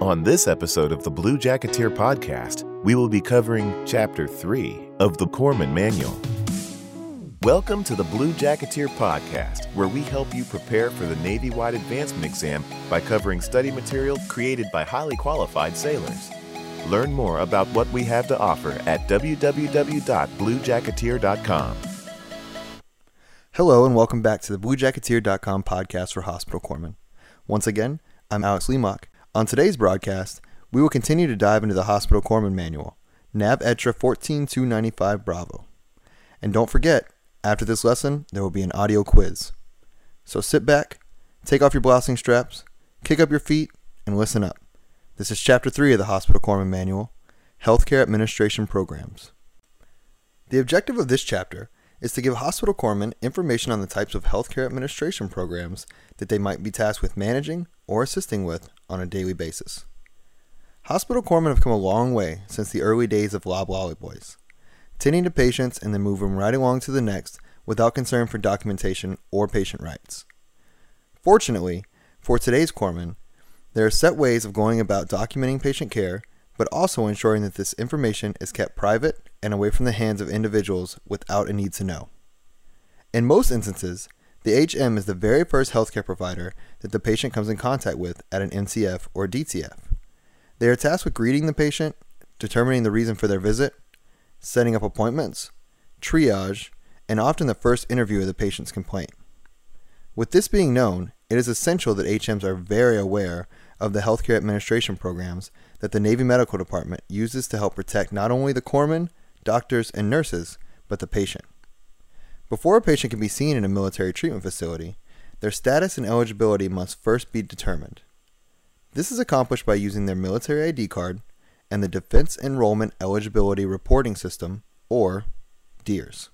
On this episode of the Bluejacketeer podcast, we will be covering Chapter 3 of the Corpsman Manual. Welcome to the Bluejacketeer podcast, where we help you prepare for the Navy-wide advancement exam by covering study material created by highly qualified sailors. Learn more about what we have to offer at www.bluejacketeer.com. Hello and welcome back to the bluejacketeer.com podcast for Hospital Corpsmen. Once again, I'm Alex Leemauk. On today's broadcast, we will continue to dive into the Hospital Corpsman Manual, NAV ETRA 14295 Bravo. And don't forget, after this lesson, there will be an audio quiz. So sit back, take off your blousing straps, kick up your feet, and listen up. This is Chapter 3 of the Hospital Corpsman Manual, Healthcare Administration Programs. The objective of this chapter is to give hospital corpsmen information on the types of healthcare administration programs that they might be tasked with managing or assisting with on a daily basis. Hospital corpsmen have come a long way since the early days of loblolly boys, tending to patients and then moving right along to the next without concern for documentation or patient rights. Fortunately, for today's corpsmen, there are set ways of going about documenting patient care, but also ensuring that this information is kept private and away from the hands of individuals without a need to know. In most instances, the HM is the very first healthcare provider that the patient comes in contact with at an NCF or DTF. They are tasked with greeting the patient, determining the reason for their visit, setting up appointments, triage, and often the first interview of the patient's complaint. With this being known, it is essential that HMs are very aware of the healthcare administration programs that the Navy Medical Department uses to help protect not only the corpsmen, doctors, and nurses, but the patient. Before a patient can be seen in a military treatment facility, their status and eligibility must first be determined. This is accomplished by using their military ID card and the Defense Enrollment Eligibility Reporting System, or DEERS.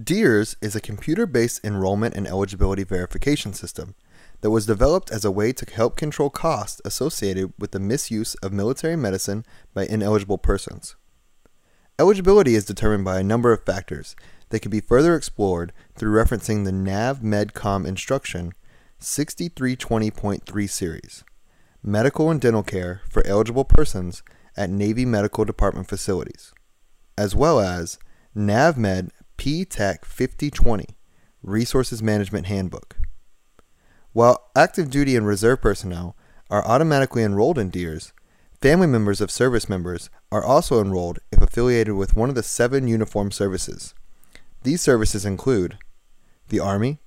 DEERS is a computer-based enrollment and eligibility verification system that was developed as a way to help control costs associated with the misuse of military medicine by ineligible persons. Eligibility is determined by a number of factors that can be further explored through referencing the NavMedCom instruction 6320.3 series, Medical and Dental Care for Eligible Persons at Navy Medical Department Facilities, as well as NAVMED PTAC 5020, Resources Management Handbook. While active duty and reserve personnel are automatically enrolled in DEERS, family members of service members are also enrolled if affiliated with one of the 7 uniformed services. These services include the Army,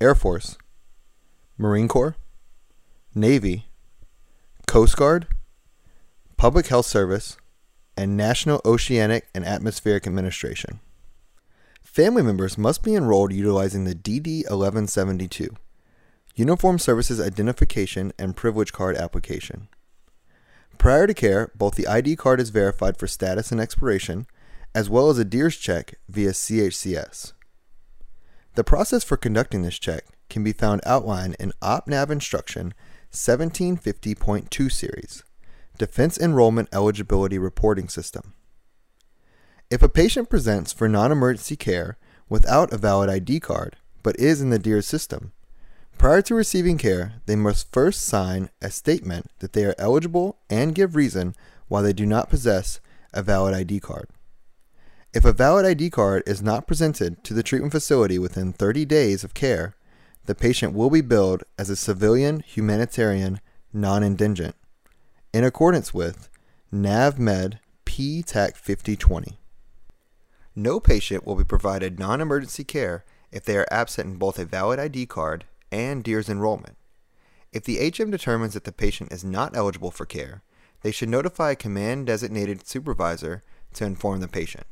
Air Force, Marine Corps, Navy, Coast Guard, Public Health Service, and National Oceanic and Atmospheric Administration. Family members must be enrolled utilizing the DD-1172. Uniform Services Identification and Privilege Card Application. Prior to care, both the ID card is verified for status and expiration, as well as a DEERS check via CHCS. The process for conducting this check can be found outlined in OPNAV Instruction 1750.2 Series, Defense Enrollment Eligibility Reporting System. If a patient presents for non-emergency care without a valid ID card, but is in the DEERS system, prior to receiving care, they must first sign a statement that they are eligible and give reason why they do not possess a valid ID card. If a valid ID card is not presented to the treatment facility within 30 days of care, the patient will be billed as a civilian humanitarian non-indigent in accordance with NAVMED PTAC 5020. No patient will be provided non-emergency care if they are absent in both a valid ID card and DEERS enrollment. If the HM determines that the patient is not eligible for care, they should notify a command-designated supervisor to inform the patient.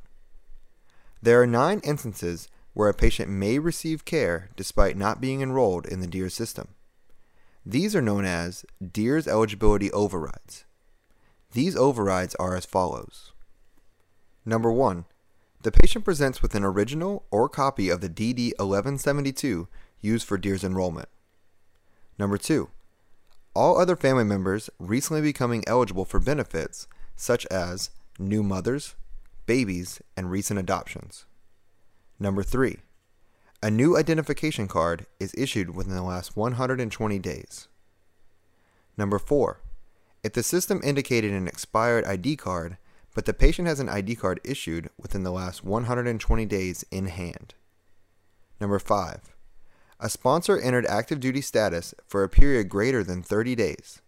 There are 9 instances where a patient may receive care despite not being enrolled in the DEERS system. These are known as DEERS eligibility overrides. These overrides are as follows. Number 1. The patient presents with an original or copy of the DD-1172 used for DEERS enrollment. Number 2. All other family members recently becoming eligible for benefits, such as new mothers, babies, and recent adoptions. Number 3. A new identification card is issued within the last 120 days. Number 4. If the system indicated an expired ID card, but the patient has an ID card issued within the last 120 days in hand. Number 5. A sponsor entered active duty status for a period greater than 30 days.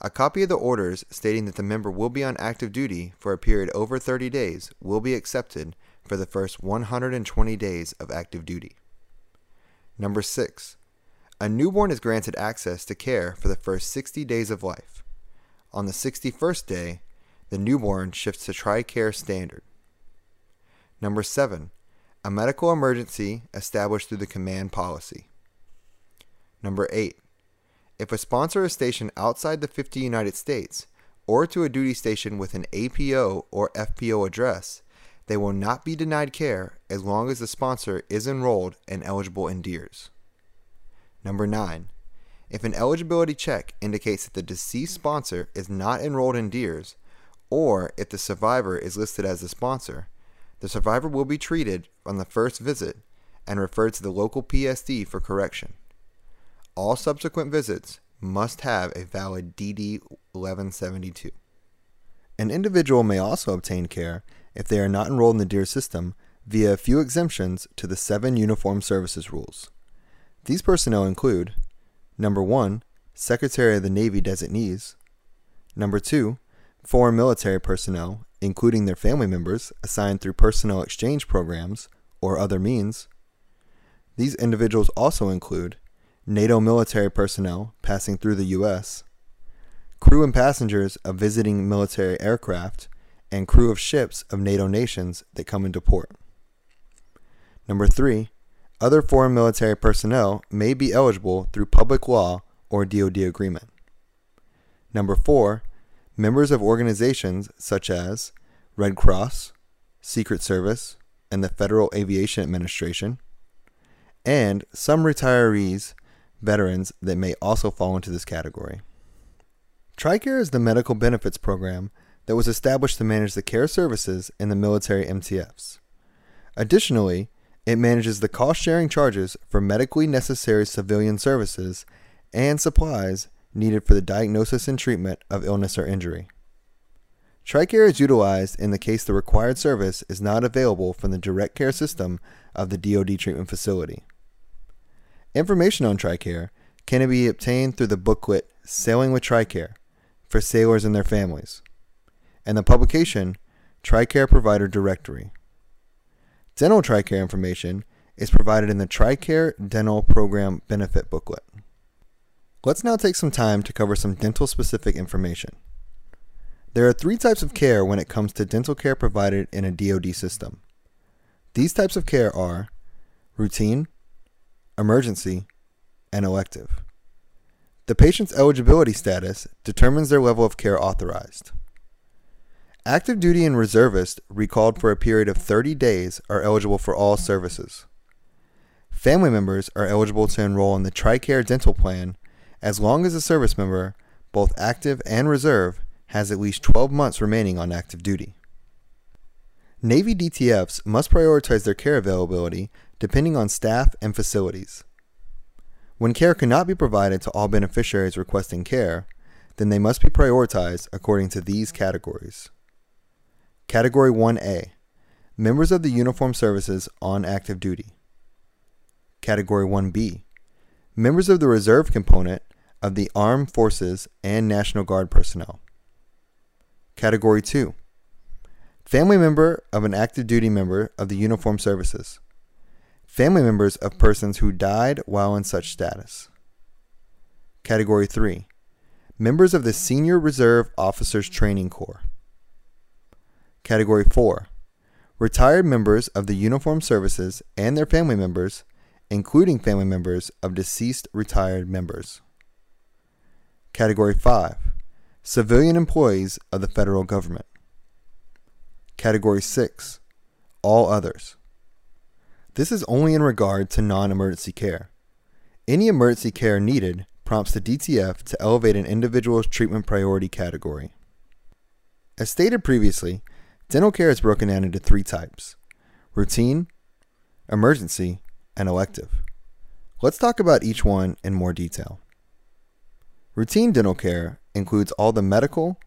A copy of the orders stating that the member will be on active duty for a period over 30 days will be accepted for the first 120 days of active duty. Number 6. A newborn is granted access to care for the first 60 days of life. On the 61st day, the newborn shifts to TRICARE standard. Number 7. A medical emergency established through the command policy. Number 8. If a sponsor is stationed outside the 50 United States or to a duty station with an APO or FPO address, they will not be denied care as long as the sponsor is enrolled and eligible in DEERS. Number 9. If an eligibility check indicates that the deceased sponsor is not enrolled in DEERS, or if the survivor is listed as the sponsor, the survivor will be treated on the first visit and referred to the local PSD for correction. All subsequent visits must have a valid DD-1172. An individual may also obtain care if they are not enrolled in the DEERS system via a few exemptions to the 7 Uniform Services Rules. These personnel include Number 1. Secretary of the Navy designees. Number 2. Foreign military personnel, including their family members, assigned through personnel exchange programs or other means. These individuals also include NATO military personnel passing through the U.S., crew and passengers of visiting military aircraft, and crew of ships of NATO nations that come into port. Number 3. Other foreign military personnel may be eligible through public law or DOD agreement. Number 4. Members of organizations such as Red Cross, Secret Service, and the Federal Aviation Administration, and some retirees, veterans that may also fall into this category. TRICARE is the medical benefits program that was established to manage the care services in the military MTFs. Additionally, it manages the cost-sharing charges for medically necessary civilian services and supplies needed for the diagnosis and treatment of illness or injury. TRICARE is utilized in the case the required service is not available from the direct care system of the DOD treatment facility. Information on TRICARE can be obtained through the booklet Sailing with TRICARE for sailors and their families, and the publication TRICARE Provider Directory. Dental TRICARE information is provided in the TRICARE Dental Program Benefit Booklet. Let's now take some time to cover some dental-specific information. There are 3 types of care when it comes to dental care provided in a DOD system. These types of care are routine, emergency, and elective. The patient's eligibility status determines their level of care authorized. Active duty and reservists recalled for a period of 30 days are eligible for all services. Family members are eligible to enroll in the TRICARE dental plan as long as a service member, both active and reserve, has at least 12 months remaining on active duty. Navy DTFs must prioritize their care availability depending on staff and facilities. When care cannot be provided to all beneficiaries requesting care, then they must be prioritized according to these categories. Category 1A, members of the uniformed services on active duty. Category 1B, members of the reserve component of the Armed Forces and National Guard personnel. Category 2. Family member of an active duty member of the uniformed services. Family members of persons who died while in such status. Category 3. Members of the Senior Reserve Officers Training Corps. Category 4. Retired members of the uniformed services and their family members, including family members of deceased retired members. Category 5. Civilian employees of the federal government. Category 6. All others. This is only in regard to non-emergency care. Any emergency care needed prompts the DTF to elevate an individual's treatment priority category. As stated previously, dental care is broken down into 3 types: routine, emergency, and elective. Let's talk about each one in more detail. Routine dental care includes all the medical,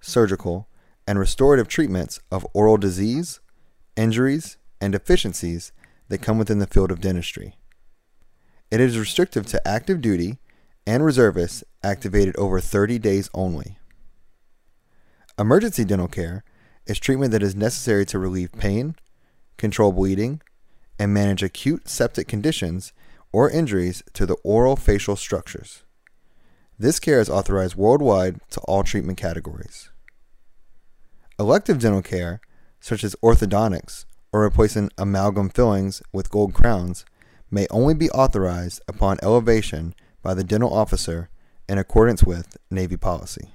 surgical, and restorative treatments of oral disease, injuries, and deficiencies that come within the field of dentistry. It is restrictive to active duty and reservists activated over 30 days only. Emergency dental care is treatment that is necessary to relieve pain, control bleeding, and manage acute septic conditions or injuries to the oral facial structures. This care is authorized worldwide to all treatment categories. Elective dental care, such as orthodontics or replacing amalgam fillings with gold crowns, may only be authorized upon elevation by the dental officer in accordance with Navy policy.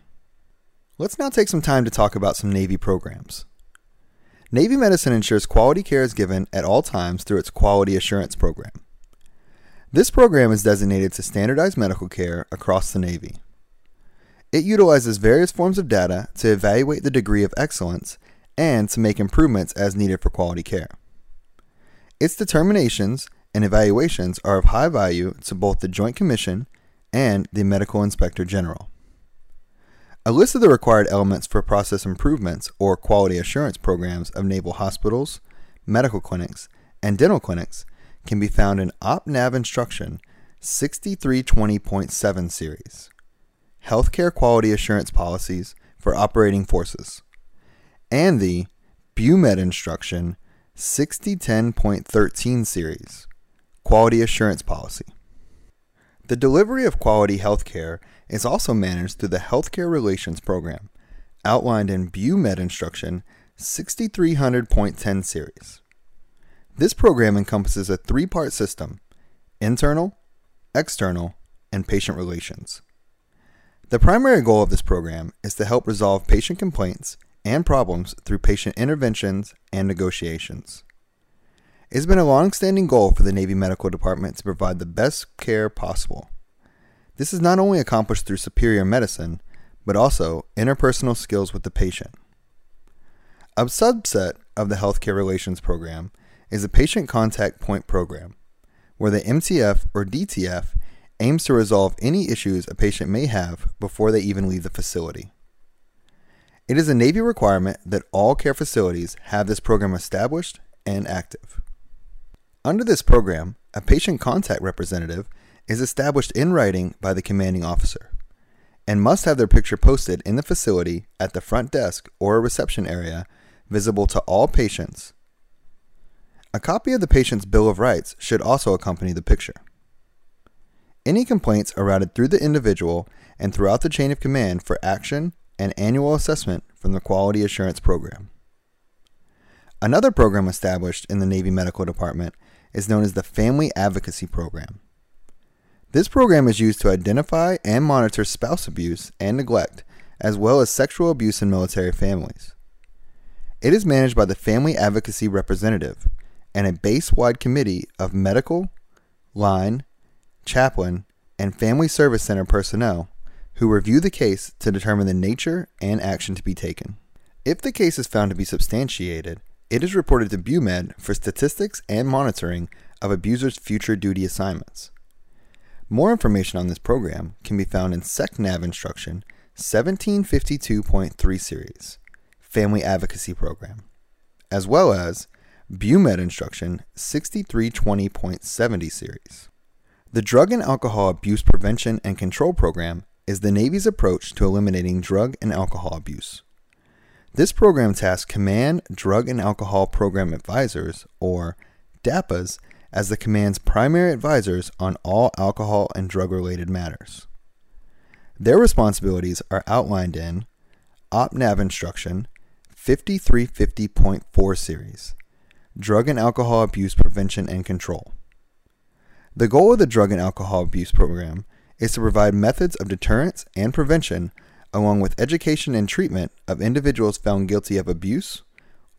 Let's now take some time to talk about some Navy programs. Navy medicine ensures quality care is given at all times through its Quality Assurance Program. This program is designated to standardize medical care across the Navy. It utilizes various forms of data to evaluate the degree of excellence and to make improvements as needed for quality care. Its determinations and evaluations are of high value to both the Joint Commission and the Medical Inspector General. A list of the required elements for process improvements or quality assurance programs of naval hospitals, medical clinics, and dental clinics can be found in OPNAV Instruction 6320.7 Series, Healthcare Quality Assurance Policies for Operating Forces, and the BUMED Instruction 6010.13 Series, Quality Assurance Policy. The delivery of quality healthcare is also managed through the Healthcare Relations Program, outlined in BUMED Instruction 6300.10 Series. This program encompasses a three-part system: internal, external, and patient relations. The primary goal of this program is to help resolve patient complaints and problems through patient interventions and negotiations. It has been a long-standing goal for the Navy Medical Department to provide the best care possible. This is not only accomplished through superior medicine, but also interpersonal skills with the patient. A subset of the Healthcare Relations Program is a Patient Contact Point Program, where the MTF or DTF aims to resolve any issues a patient may have before they even leave the facility. It is a Navy requirement that all care facilities have this program established and active. Under this program, a patient contact representative is established in writing by the commanding officer and must have their picture posted in the facility at the front desk or reception area visible to all patients. A copy of the patient's Bill of Rights should also accompany the picture. Any complaints are routed through the individual and throughout the chain of command for action and annual assessment from the Quality Assurance Program. Another program established in the Navy Medical Department is known as the Family Advocacy Program. This program is used to identify and monitor spouse abuse and neglect, as well as sexual abuse in military families. It is managed by the Family Advocacy Representative and a base-wide committee of medical, line, chaplain, and family service center personnel who review the case to determine the nature and action to be taken. If the case is found to be substantiated, it is reported to BUMED for statistics and monitoring of abusers' future duty assignments. More information on this program can be found in SecNAV Instruction 1752.3 Series, Family Advocacy Program, as well as BUMED Instruction 6320.70 Series. The Drug and Alcohol Abuse Prevention and Control Program is the Navy's approach to eliminating drug and alcohol abuse. This program tasks Command Drug and Alcohol Program Advisors, or DAPAs, as the Command's primary advisors on all alcohol and drug-related matters. Their responsibilities are outlined in OPNAV Instruction 5350.4 Series, Drug and Alcohol Abuse Prevention and Control. The goal of the Drug and Alcohol Abuse Program is to provide methods of deterrence and prevention along with education and treatment of individuals found guilty of abuse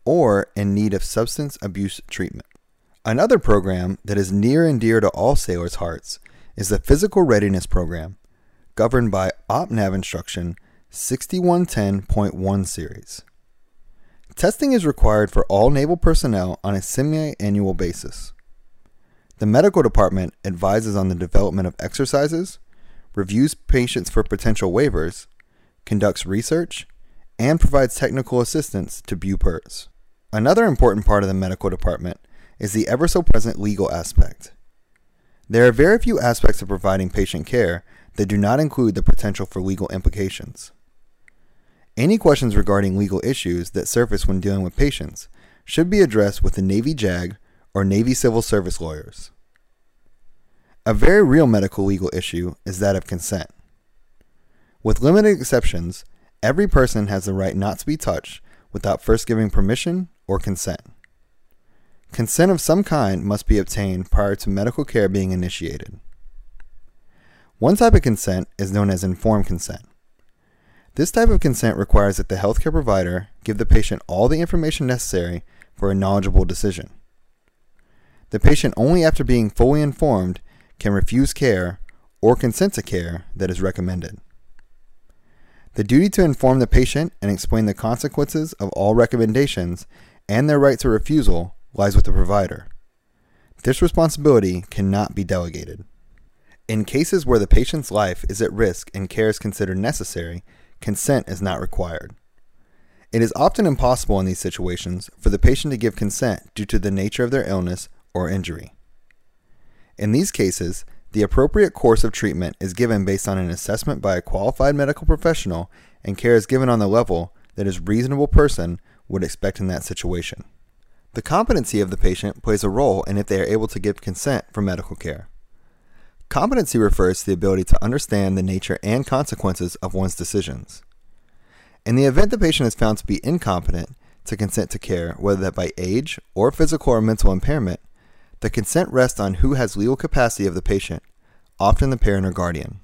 or in need of substance abuse treatment. Another program that is near and dear to all sailors' hearts is the Physical Readiness Program, governed by OPNAV Instruction 6110.1 Series. Testing is required for all naval personnel on a semi-annual basis. The Medical Department advises on the development of exercises, reviews patients for potential waivers, conducts research, and provides technical assistance to BUPERS. Another important part of the medical department is the ever-so-present legal aspect. There are very few aspects of providing patient care that do not include the potential for legal implications. Any questions regarding legal issues that surface when dealing with patients should be addressed with the Navy JAG or Navy Civil Service lawyers. A very real medical legal issue is that of consent. With limited exceptions, every person has the right not to be touched without first giving permission or consent. Consent of some kind must be obtained prior to medical care being initiated. One type of consent is known as informed consent. This type of consent requires that the healthcare provider give the patient all the information necessary for a knowledgeable decision. The patient, only after being fully informed, can refuse care or consent to care that is recommended. The duty to inform the patient and explain the consequences of all recommendations and their right to refusal lies with the provider. This responsibility cannot be delegated. In cases where the patient's life is at risk and care is considered necessary, consent is not required. It is often impossible in these situations for the patient to give consent due to the nature of their illness or injury. In these cases, the appropriate course of treatment is given based on an assessment by a qualified medical professional, and care is given on the level that a reasonable person would expect in that situation. The competency of the patient plays a role in if they are able to give consent for medical care. Competency refers to the ability to understand the nature and consequences of one's decisions. In the event the patient is found to be incompetent to consent to care, whether that by age or physical or mental impairment, the consent rests on who has legal capacity of the patient, often the parent or guardian.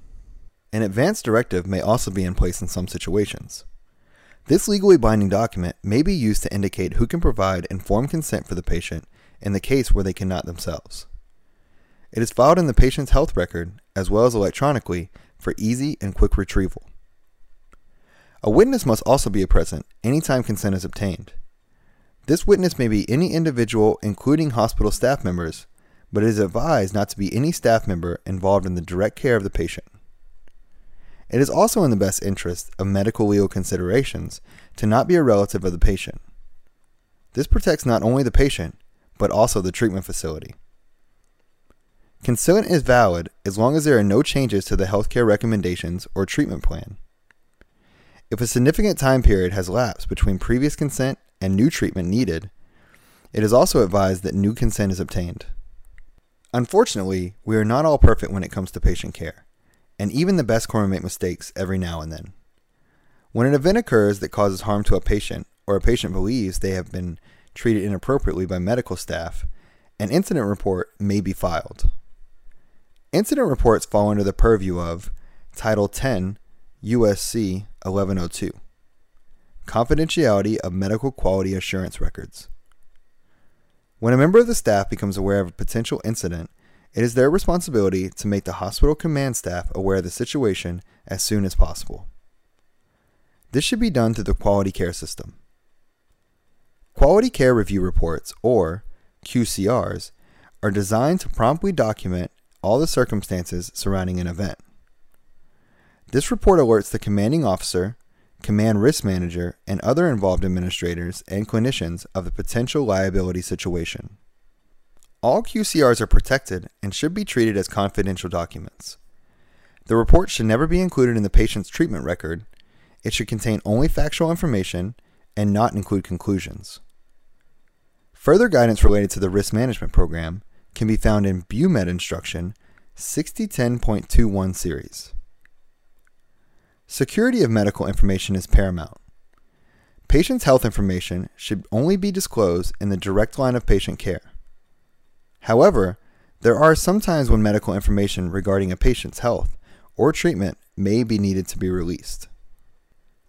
An advance directive may also be in place in some situations. This legally binding document may be used to indicate who can provide informed consent for the patient in the case where they cannot themselves. It is filed in the patient's health record as well as electronically for easy and quick retrieval. A witness must also be present anytime consent is obtained. This witness may be any individual, including hospital staff members, but it is advised not to be any staff member involved in the direct care of the patient. It is also in the best interest of medical legal considerations to not be a relative of the patient. This protects not only the patient, but also the treatment facility. Consent is valid as long as there are no changes to the healthcare recommendations or treatment plan. If a significant time period has lapsed between previous consent and new treatment needed, it is also advised that new consent is obtained. Unfortunately, we are not all perfect when it comes to patient care, and even the best corpsmen make mistakes every now and then. When an event occurs that causes harm to a patient, or a patient believes they have been treated inappropriately by medical staff, an incident report may be filed. Incident reports fall under the purview of Title 10 U.S.C. 1102, Confidentiality of Medical Quality Assurance Records. When a member of the staff becomes aware of a potential incident, it is their responsibility to make the hospital command staff aware of the situation as soon as possible. This should be done through the quality care system. Quality Care Review Reports, or QCRs, are designed to promptly document all the circumstances surrounding an event. This report alerts the commanding officer, command risk manager, and other involved administrators and clinicians of the potential liability situation. All QCRs are protected and should be treated as confidential documents. The report should never be included in the patient's treatment record. It should contain only factual information and not include conclusions. Further guidance related to the risk management program can be found in BUMED Instruction 6010.21 series. Security of medical information is paramount. Patient's health information should only be disclosed in the direct line of patient care. However, there are some times when medical information regarding a patient's health or treatment may be needed to be released.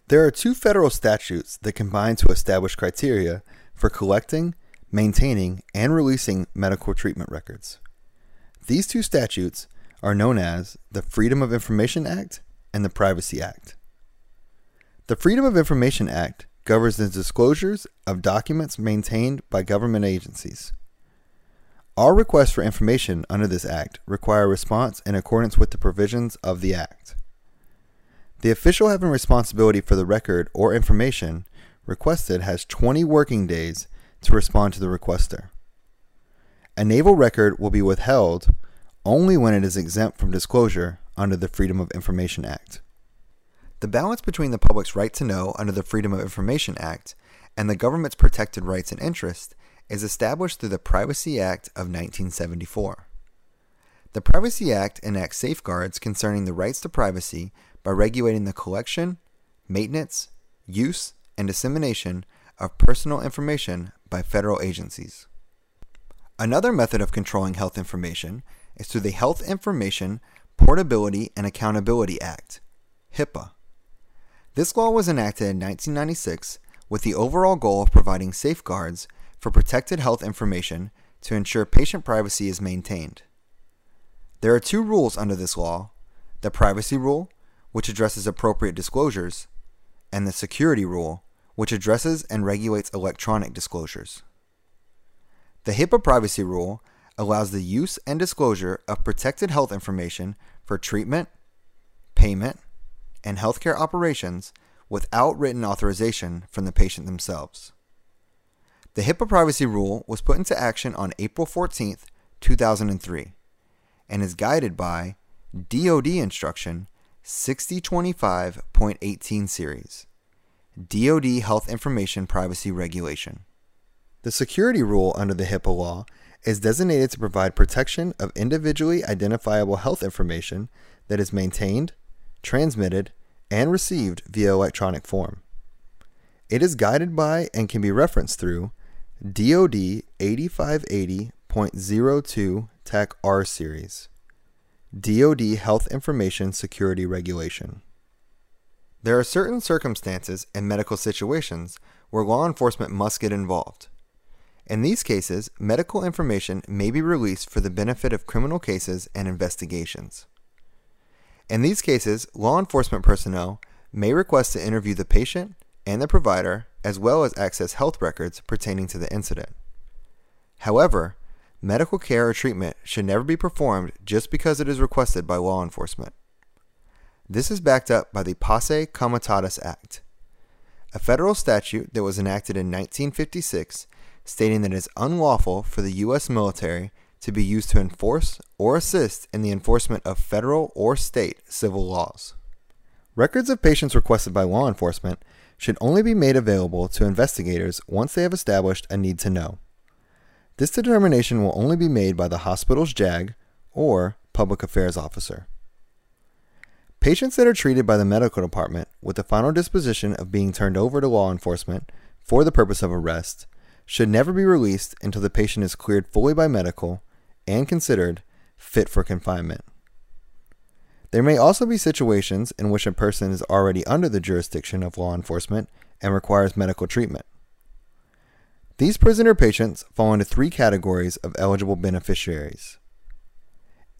There are two federal statutes that combine to establish criteria for collecting, maintaining, and releasing medical treatment records. These two statutes are known as the Freedom of Information Act and the Privacy Act. The Freedom of Information Act governs the disclosures of documents maintained by government agencies. All requests for information under this Act require a response in accordance with the provisions of the Act. The official having responsibility for the record or information requested has 20 working days to respond to the requester. A naval record will be withheld only when it is exempt from disclosure under the Freedom of Information Act. The balance between the public's right to know under the Freedom of Information Act and the government's protected rights and interests is established through the Privacy Act of 1974. The Privacy Act enacts safeguards concerning the rights to privacy by regulating the collection, maintenance, use, and dissemination of personal information by federal agencies. Another method of controlling health information is through the Health Information Portability and Accountability Act, HIPAA. This law was enacted in 1996 with the overall goal of providing safeguards for protected health information to ensure patient privacy is maintained. There are two rules under this law, the Privacy Rule, which addresses appropriate disclosures, and the Security Rule, which addresses and regulates electronic disclosures. The HIPAA Privacy Rule allows the use and disclosure of protected health information for treatment, payment, and healthcare operations without written authorization from the patient themselves. The HIPAA Privacy Rule was put into action on April 14, 2003, and is guided by DOD Instruction 6025.18 Series, DOD Health Information Privacy Regulation. The security rule under the HIPAA law is designated to provide protection of individually identifiable health information that is maintained, transmitted, and received via electronic form. It is guided by and can be referenced through DOD 8580.02 TAC R Series, DOD Health Information Security Regulation. There are certain circumstances and medical situations where law enforcement must get involved. In these cases, medical information may be released for the benefit of criminal cases and investigations. In these cases, law enforcement personnel may request to interview the patient and the provider, as well as access health records pertaining to the incident. However, medical care or treatment should never be performed just because it is requested by law enforcement. This is backed up by the Posse Comitatus Act, a federal statute that was enacted in 1956 stating that it is unlawful for the U.S. military to be used to enforce or assist in the enforcement of federal or state civil laws. Records of patients requested by law enforcement should only be made available to investigators once they have established a need to know. This determination will only be made by the hospital's JAG or public affairs officer. Patients that are treated by the medical department with the final disposition of being turned over to law enforcement for the purpose of arrest should never be released until the patient is cleared fully by medical and considered fit for confinement. There may also be situations in which a person is already under the jurisdiction of law enforcement and requires medical treatment. These prisoner patients fall into three categories of eligible beneficiaries: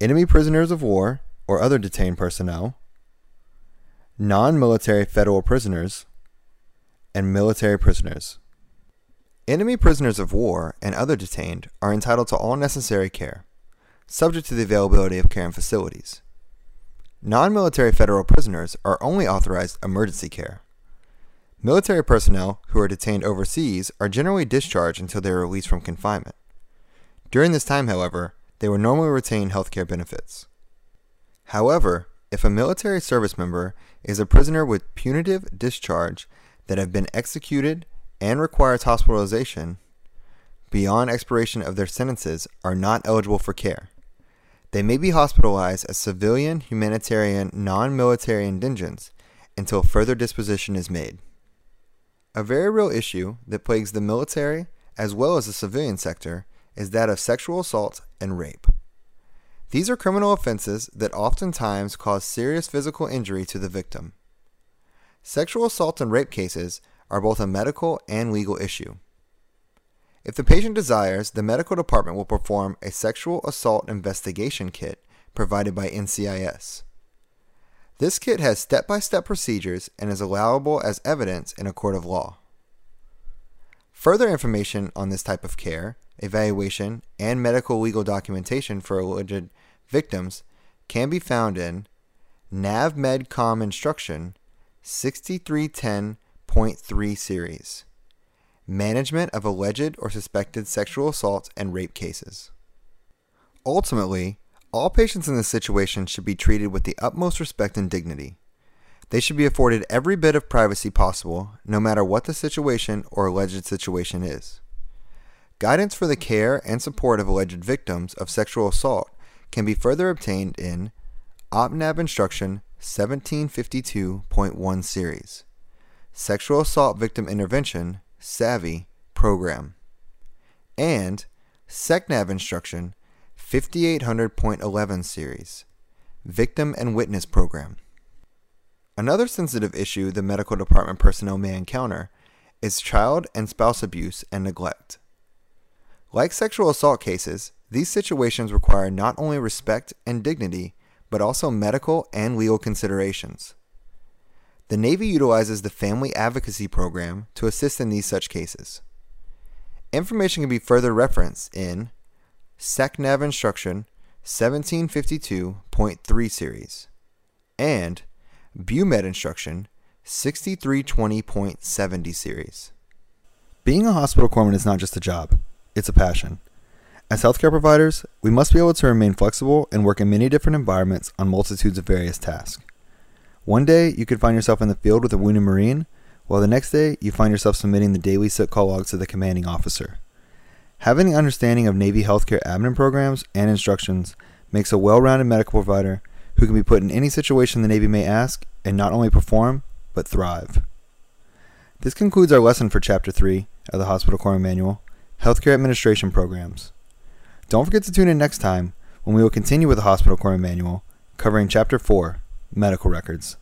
enemy prisoners of war or other detained personnel, non-military federal prisoners, and military prisoners. Enemy prisoners of war and other detained are entitled to all necessary care, subject to the availability of care and facilities. Non-military federal prisoners are only authorized emergency care. Military personnel who are detained overseas are generally discharged until they are released from confinement. During this time, however, they will normally retain health care benefits. However, if a military service member is a prisoner with punitive discharge that have been executed and requires hospitalization, beyond expiration of their sentences are not eligible for care. They may be hospitalized as civilian, humanitarian, non-military indigents until further disposition is made. A very real issue that plagues the military as well as the civilian sector is that of sexual assault and rape. These are criminal offenses that oftentimes cause serious physical injury to the victim. Sexual assault and rape cases are both a medical and legal issue. If the patient desires, the medical department will perform a sexual assault investigation kit provided by NCIS. This kit has step-by-step procedures and is allowable as evidence in a court of law. Further information on this type of care evaluation, and medical legal documentation for alleged victims can be found in NavMedCom Instruction 6310.3 Series, Management of Alleged or Suspected Sexual Assault and Rape Cases. Ultimately, all patients in this situation should be treated with the utmost respect and dignity. They should be afforded every bit of privacy possible, no matter what the situation or alleged situation is. Guidance for the care and support of alleged victims of sexual assault can be further obtained in OPNAV Instruction 1752.1 Series, Sexual Assault Victim Intervention SAVI Program, and SecNAV Instruction 5800.11 Series, Victim and Witness Program. Another sensitive issue the medical department personnel may encounter is child and spouse abuse and neglect. Like sexual assault cases, these situations require not only respect and dignity, but also medical and legal considerations. The Navy utilizes the Family Advocacy Program to assist in these such cases. Information can be further referenced in SecNav Instruction 1752.3 Series and BUMED Instruction 6320.70 Series. Being a hospital corpsman is not just a job, it's a passion. As healthcare providers, we must be able to remain flexible and work in many different environments on multitudes of various tasks. One day, you could find yourself in the field with a wounded Marine, while the next day, you find yourself submitting the daily sit-call logs to the commanding officer. Having an understanding of Navy healthcare admin programs and instructions makes a well-rounded medical provider who can be put in any situation the Navy may ask and not only perform, but thrive. This concludes our lesson for Chapter 3 of the Hospital Corpsman Manual, Healthcare Administration Programs. Don't forget to tune in next time when we will continue with the Hospital Corpsman Manual, covering Chapter 4, Medical Records.